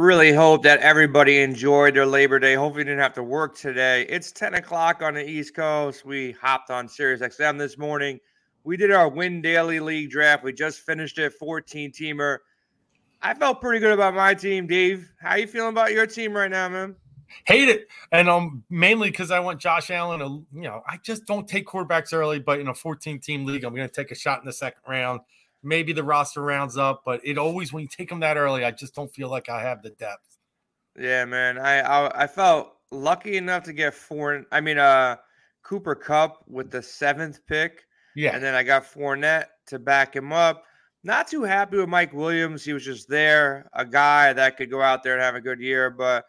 Really hope that everybody enjoyed their Labor Day. Hopefully you didn't have to work today. It's 10 o'clock on the East Coast. We hopped on SiriusXM this morning. We did our Win Daily League draft. We just finished it, 14-teamer. I felt pretty good about my team, Dave. How you feeling about your team right now, man? Hate it. And mainly because I want Josh Allen. I just don't take quarterbacks early, but in a 14-team league, I'm going to take a shot in the second round. Maybe the roster rounds up, but it always, when you take them that early, I just don't feel like I have the depth. Yeah, man. I felt lucky enough to get Cooper Cup with the 7th pick. Yeah. And then I got Fournette to back him up. Not too happy with Mike Williams. He was just there, a guy that could go out there and have a good year, but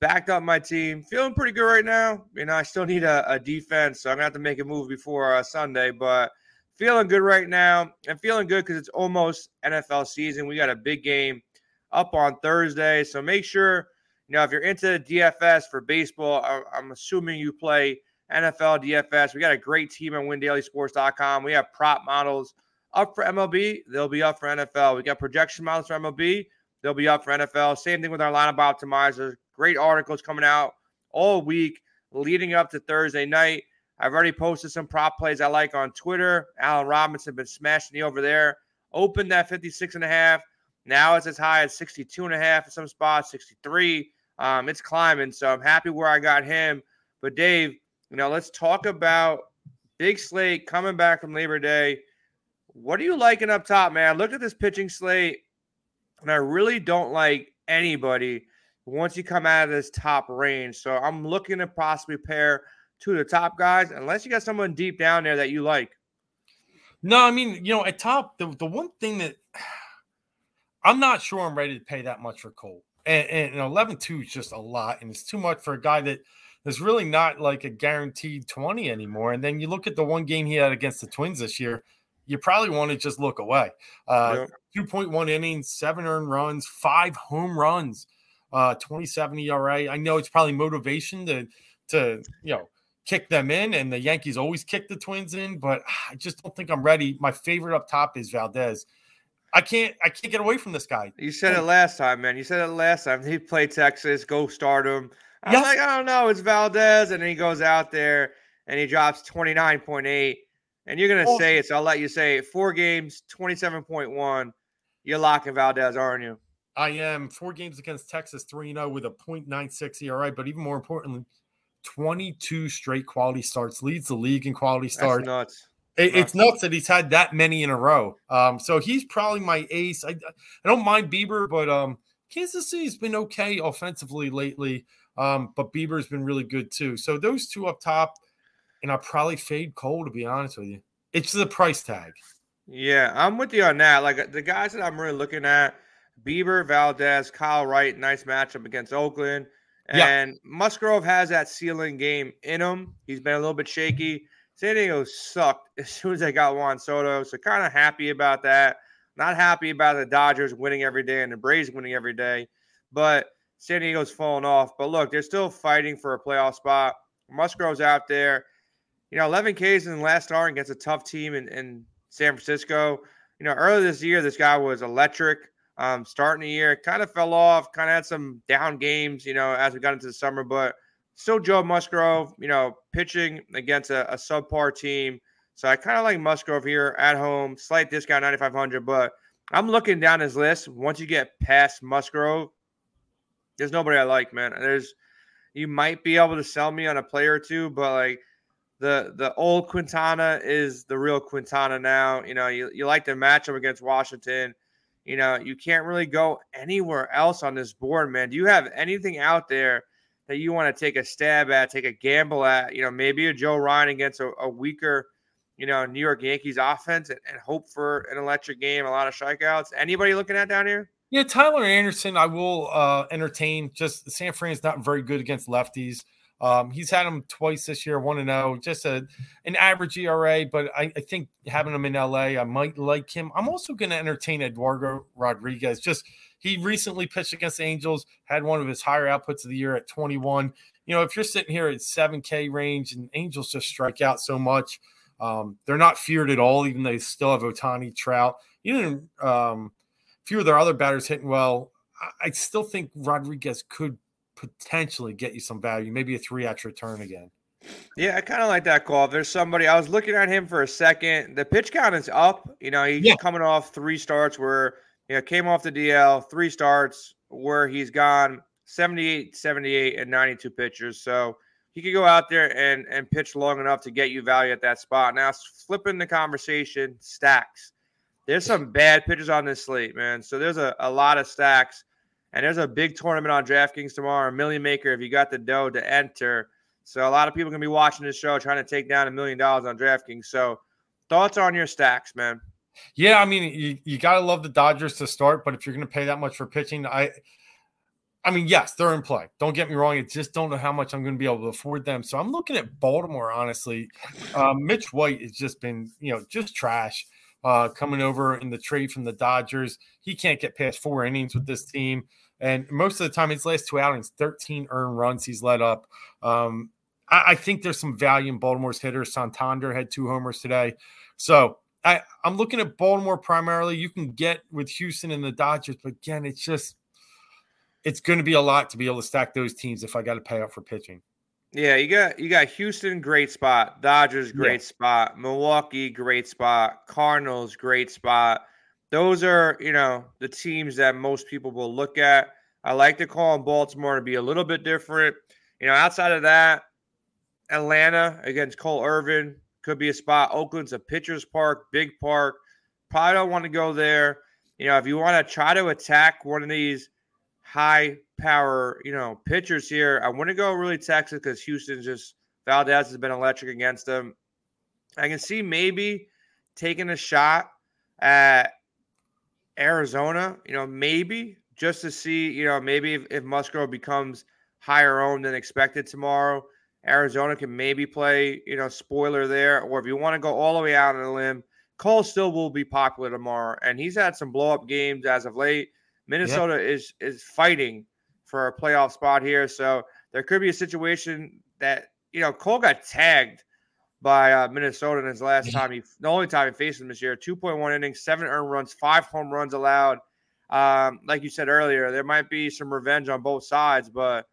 backed up my team. Feeling pretty good right now. I still need a defense, so I'm going to have to make a move before Sunday, but feeling good right now, and feeling good because it's almost NFL season. We got a big game up on Thursday, so make sure, if you're into DFS for baseball, I'm assuming you play NFL DFS. We got a great team on WinDailySports.com. We have prop models up for MLB. They'll be up for NFL. We got projection models for MLB. They'll be up for NFL. Same thing with our lineup optimizer. Great articles coming out all week leading up to Thursday night. I've already posted some prop plays I like on Twitter. Allen Robinson been smashing me over there. Opened that 56.5. Now it's as high as 62.5 in some spots, 63. It's climbing, so I'm happy where I got him. But Dave, let's talk about big slate coming back from Labor Day. What are you liking up top, man? I looked at this pitching slate, and I really don't like anybody once you come out of this top range. So I'm looking to possibly pair two of the top guys, unless you got someone deep down there that you like. No, at top, the one thing that I'm not sure I'm ready to pay that much for Cole. And 11-2 is just a lot, and it's too much for a guy that is really not like a guaranteed 20 anymore. And then you look at the one game he had against the Twins this year, you probably want to just look away. 2.1 innings, 7 earned runs, 5 home runs, 27 ERA. I know it's probably motivation to kick them in, and the Yankees always kick the Twins in, but I just don't think I'm ready. My favorite up top is Valdez. I can't get away from this guy. You said it last time, man. He played Texas, go start him. I'm like, I don't know, it's Valdez, and then he goes out there and he drops 29.8, and you're going to say it, so I'll let you say it. 4 games, 27.1. You're locking Valdez, aren't you? I am. 4 games against Texas, 3-0 with a 0.96 ERA, but even more importantly, 22 straight quality starts, leads the league in quality starts. It's nuts that he's had that many in a row. So he's probably my ace. I don't mind Bieber, but Kansas City's been okay offensively lately. But Bieber's been really good too. So those two up top, and I'll probably fade Cole, to be honest with you. It's the price tag. Yeah, I'm with you on that. Like the guys that I'm really looking at, Bieber, Valdez, Kyle Wright, nice matchup against Oakland. And Musgrove has that ceiling game in him. He's been a little bit shaky. San Diego sucked as soon as they got Juan Soto, so kind of happy about that. Not happy about the Dodgers winning every day and the Braves winning every day, but San Diego's falling off. But look, they're still fighting for a playoff spot. Musgrove's out there. 11 Ks in the last start against a tough team in San Francisco. Earlier this year, this guy was electric. Starting the year, kind of fell off, kind of had some down games, as we got into the summer, but still Joe Musgrove, pitching against a subpar team. So I kind of like Musgrove here at home, slight discount, 9,500, but I'm looking down his list. Once you get past Musgrove, there's nobody I like, man. You might be able to sell me on a player or two, but like the old Quintana is the real Quintana now. You like the matchup against Washington. You can't really go anywhere else on this board, man. Do you have anything out there that you want to take a stab at, take a gamble at, you know, maybe a Joe Ryan against a weaker, you know, New York Yankees offense and hope for an electric game, a lot of strikeouts. Anybody looking at down here? Yeah, Tyler Anderson, I will entertain. Just San Fran's not very good against lefties. He's had him twice this year, 1-0, just an average ERA, but I think having him in LA, I might like him. I'm also going to entertain Eduardo Rodriguez. Just he recently pitched against the Angels, had one of his higher outputs of the year at 21. You know, if you're sitting here at 7K range and Angels just strike out so much, they're not feared at all, even though they still have Otani, Trout. Even a few of their other batters hitting well, I still think Rodriguez could potentially get you some value, maybe a 3x return again. Yeah, I kind of like that call. If there's somebody, I was looking at him for a second. The pitch count is up. You know, he's coming off 3 starts where, you know, came off the DL, 3 starts where he's gone 78, 78, and 92 pitches. So he could go out there and pitch long enough to get you value at that spot. Now, flipping the conversation, stacks. There's some bad pitchers on this slate, man. So there's a lot of stacks. And there's a big tournament on DraftKings tomorrow, a million maker if you got the dough to enter. So a lot of people are going to be watching this show trying to take down $1 million on DraftKings. So thoughts on your stacks, man? Yeah, I mean, you got to love the Dodgers to start, but if you're going to pay that much for pitching, I mean, yes, they're in play. Don't get me wrong. I just don't know how much I'm going to be able to afford them. So I'm looking at Baltimore, honestly. Mitch White has just been, you know, just trash. Coming over in the trade from the Dodgers. He can't get past 4 innings with this team. And most of the time, his last 2 outings, 13 earned runs he's let up. I think there's some value in Baltimore's hitters. Santander had 2 homers today. So I'm looking at Baltimore primarily. You can get with Houston and the Dodgers, but again, it's going to be a lot to be able to stack those teams if I got to pay up for pitching. Yeah, you got Houston, great spot. Dodgers, great spot. Milwaukee, great spot. Cardinals, great spot. Those are, you know, the teams that most people will look at. I like to call on Baltimore to be a little bit different. You know, outside of that, Atlanta against Cole Irvin could be a spot. Oakland's a pitcher's park, big park. Probably don't want to go there. You know, if you want to try to attack one of these high power, you know, pitchers here, I wouldn't go really Texas because Houston's just, Valdez has been electric against them. I can see maybe taking a shot at Arizona, you know, maybe just to see, you know, maybe if Musgrove becomes higher owned than expected tomorrow, Arizona can maybe play, you know, spoiler there. Or if you want to go all the way out on a limb, Cole still will be popular tomorrow. And he's had some blow up games as of late. Minnesota is fighting for a playoff spot here. So there could be a situation that, you know, Cole got tagged by Minnesota in his last time. The only time he faced them this year, 2.1 innings, 7 earned runs, 5 home runs allowed. Like you said earlier, there might be some revenge on both sides, but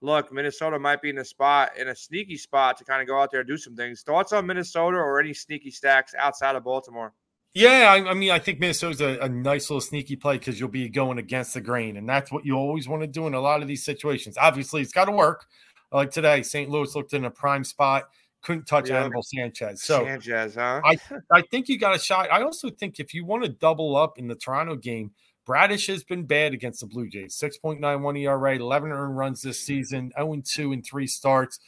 look, Minnesota might be in a sneaky spot to kind of go out there and do some things. Thoughts on Minnesota or any sneaky stacks outside of Baltimore? Yeah, I mean, I think Minnesota's a nice little sneaky play because you'll be going against the grain, and that's what you always want to do in a lot of these situations. Obviously, it's got to work. Like today, St. Louis looked in a prime spot, couldn't touch Anibal Sanchez. So Sanchez, huh? I think you got a shot. I also think if you want to double up in the Toronto game, Bradish has been bad against the Blue Jays. 6.91 ERA, 11 earned runs this season, 0-2 in 3 starts.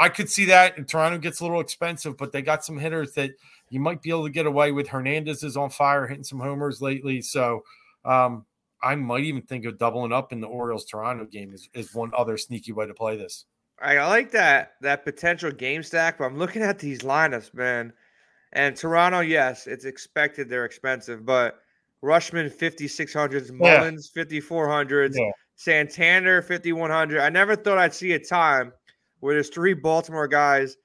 I could see that, and Toronto gets a little expensive, but they got some hitters that you might be able to get away with. Hernandez is on fire, hitting some homers lately. So I might even think of doubling up in the Orioles-Toronto game is one other sneaky way to play this. I like that potential game stack, but I'm looking at these lineups, man. And Toronto, yes, it's expected they're expensive, but Rushman, 5,600s, Mullins, 5,400s, Santander, 5,100. I never thought I'd see a time where there's 3 Baltimore guys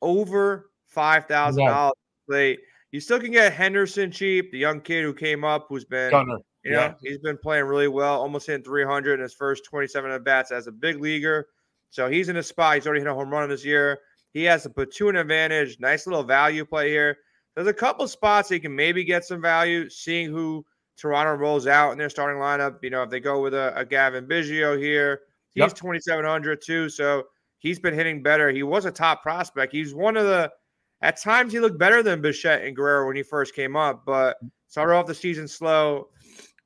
over $5,000 plate. You still can get Henderson cheap, the young kid who came up, who's been Gunner. You know, he's been playing really well, almost hitting 300 in his first 27 at-bats as a big leaguer. So he's in a spot. He's already hit a home run this year. He has a platoon advantage. Nice little value play here. There's a couple spots that you can maybe get some value, seeing who Toronto rolls out in their starting lineup. You know, if they go with a Gavin Biggio here, he's 2,700 too, so he's been hitting better. He was a top prospect. He's one of the – at times he looked better than Bichette and Guerrero when he first came up, but started off the season slow,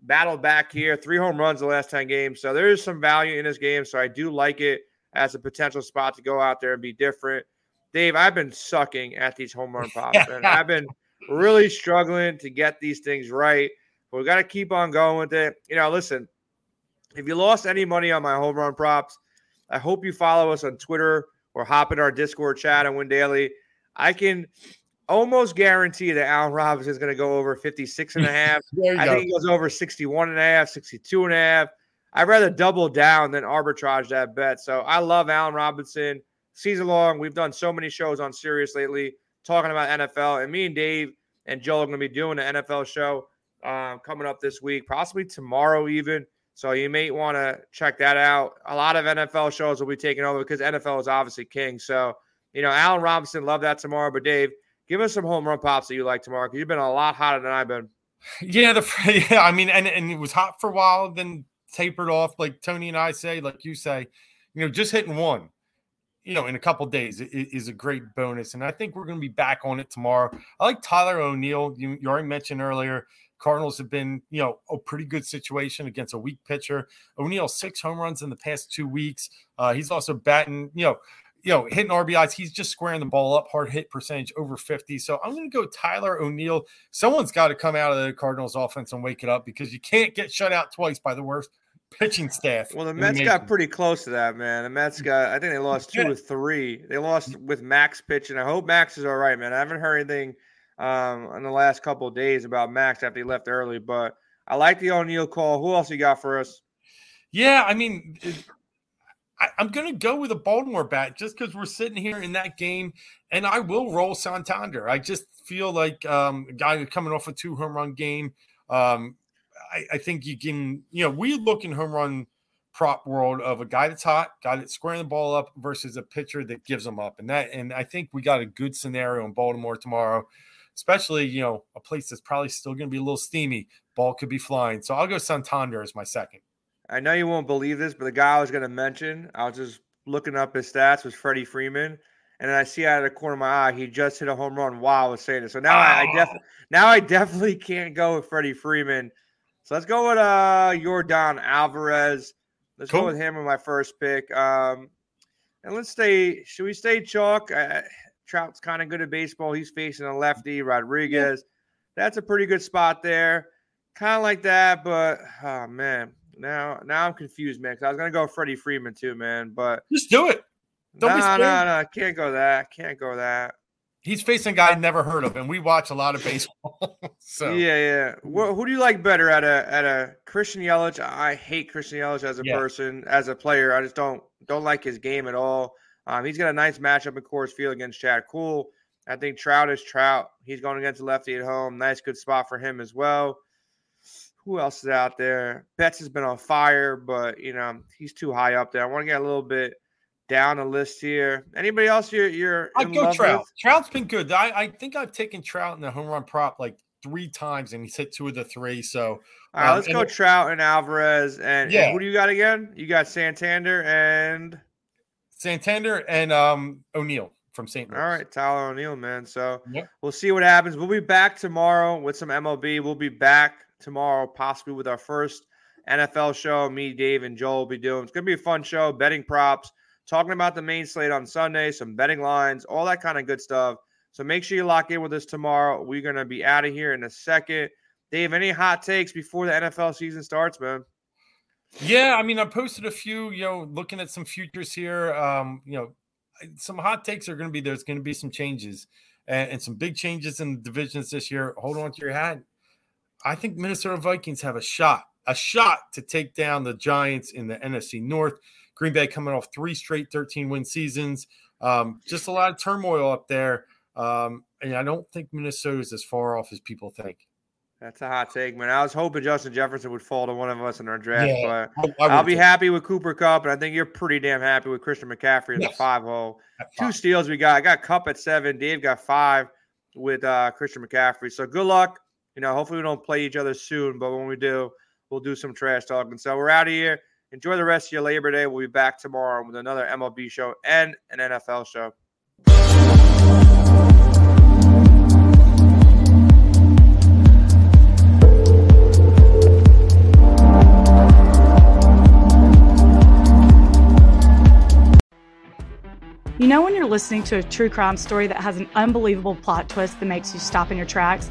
battled back here, 3 home runs the last 10 games. So there is some value in this game, so I do like it as a potential spot to go out there and be different. Dave, I've been sucking at these home run pops, and I've been really struggling to get these things right. But we got to keep on going with it. You know, listen, if you lost any money on my home run props, I hope you follow us on Twitter or hop in our Discord chat on Win Daily. I can almost guarantee that Allen Robinson is going to go over 56.5. I think he goes over 61.5, 62.5. I'd rather double down than arbitrage that bet. So I love Allen Robinson. Season long, we've done so many shows on Sirius lately talking about NFL. And me and Dave and Joel are going to be doing an NFL show coming up this week, possibly tomorrow even. So you may want to check that out. A lot of NFL shows will be taking over because NFL is obviously king. So, you know, Allen Robinson, love that tomorrow. But, Dave, give us some home run pops that you like tomorrow because you've been a lot hotter than I've been. Yeah, I mean, and it was hot for a while, then tapered off like Tony and I say, like you say. You know, just hitting one, you know, in a couple of days is a great bonus. And I think we're going to be back on it tomorrow. I like Tyler O'Neill. You already mentioned earlier. Cardinals have been, you know, a pretty good situation against a weak pitcher. O'Neill, 6 home runs in the past 2 weeks. He's also batting, you know, hitting RBIs. He's just squaring the ball up, hard hit percentage over 50. So I'm going to go Tyler O'Neill. Someone's got to come out of the Cardinals offense and wake it up because you can't get shut out twice by the worst pitching staff. Well, the Mets got pretty close to that, man. The Mets got, I think they lost 2 or 3. They lost with Max pitching. I hope Max is all right, man. I haven't heard anything in the last couple of days about Max after he left early, but I like the O'Neill call. Who else you got for us? Yeah, I mean, I'm going to go with a Baltimore bat just because we're sitting here in that game, and I will roll Santander. I just feel like a guy who's coming off a 2 home run game. I think you can, you know, we look in home run prop world of a guy that's hot, guy that's squaring the ball up versus a pitcher that gives them up, and I think we got a good scenario in Baltimore tomorrow. Especially, you know, a place that's probably still going to be a little steamy. Ball could be flying. So I'll go Santander as my second. I know you won't believe this, but the guy I was going to mention, I was just looking up his stats, was Freddie Freeman. And then I see out of the corner of my eye, he just hit a home run while I was saying it. So now I definitely can't go with Freddie Freeman. So let's go with Yordan Alvarez. Let's go with him in my first pick. And let's stay – should we stay chalk? Trout's kind of good at baseball. He's facing a lefty, Rodriguez. That's a pretty good spot there. Kind of like that, but, oh, man. Now I'm confused, man, because I was going to go Freddie Freeman too, man. But just do it. No. Can't go that. He's facing a guy I've never heard of, and we watch a lot of baseball. So yeah. Well, who do you like better at a Christian Yelich? I hate Christian Yelich as a person, as a player. I just don't like his game at all. He's got a nice matchup in Coors Field against Chad Cool. I think Trout is Trout. He's going against a lefty at home. Nice, good spot for him as well. Who else is out there? Betts has been on fire, but, you know, he's too high up there. I want to get a little bit down the list here. Anybody else you're in love with? I'd go Trout. Trout's been good. I think I've taken Trout in the home run prop like 3 times, and he's hit 2 of the 3. So all right, let's go Trout and Alvarez. And who do you got again? You got Santander and O'Neill from St. Louis. All right, Tyler O'Neill, man. So we'll see what happens. We'll be back tomorrow with some MLB. We'll be back tomorrow possibly with our first NFL show. Me, Dave, and Joel will be doing. It's going to be a fun show, betting props, talking about the main slate on Sunday, some betting lines, all that kind of good stuff. So make sure you lock in with us tomorrow. We're going to be out of here in a second. Dave, any hot takes before the NFL season starts, man? Yeah, I mean, I posted a few, you know, looking at some futures here. You know, some hot takes are going to be there's going to be some changes and some big changes in the divisions this year. Hold on to your hat. I think Minnesota Vikings have a shot to take down the Giants in the NFC North. Green Bay coming off 3 straight 13-win seasons. Just a lot of turmoil up there. And I don't think Minnesota is as far off as people think. That's a hot take, man. I was hoping Justin Jefferson would fall to one of us in our draft, but I'll be happy with Cooper Cup, and I think you're pretty damn happy with Christian McCaffrey in the 5-hole. 2 steals we got. I got Cup at 7. Dave got 5 with Christian McCaffrey. So good luck. You know, hopefully we don't play each other soon, but when we do, we'll do some trash talking. So we're out of here. Enjoy the rest of your Labor Day. We'll be back tomorrow with another MLB show and an NFL show. You know when you're listening to a true crime story that has an unbelievable plot twist that makes you stop in your tracks?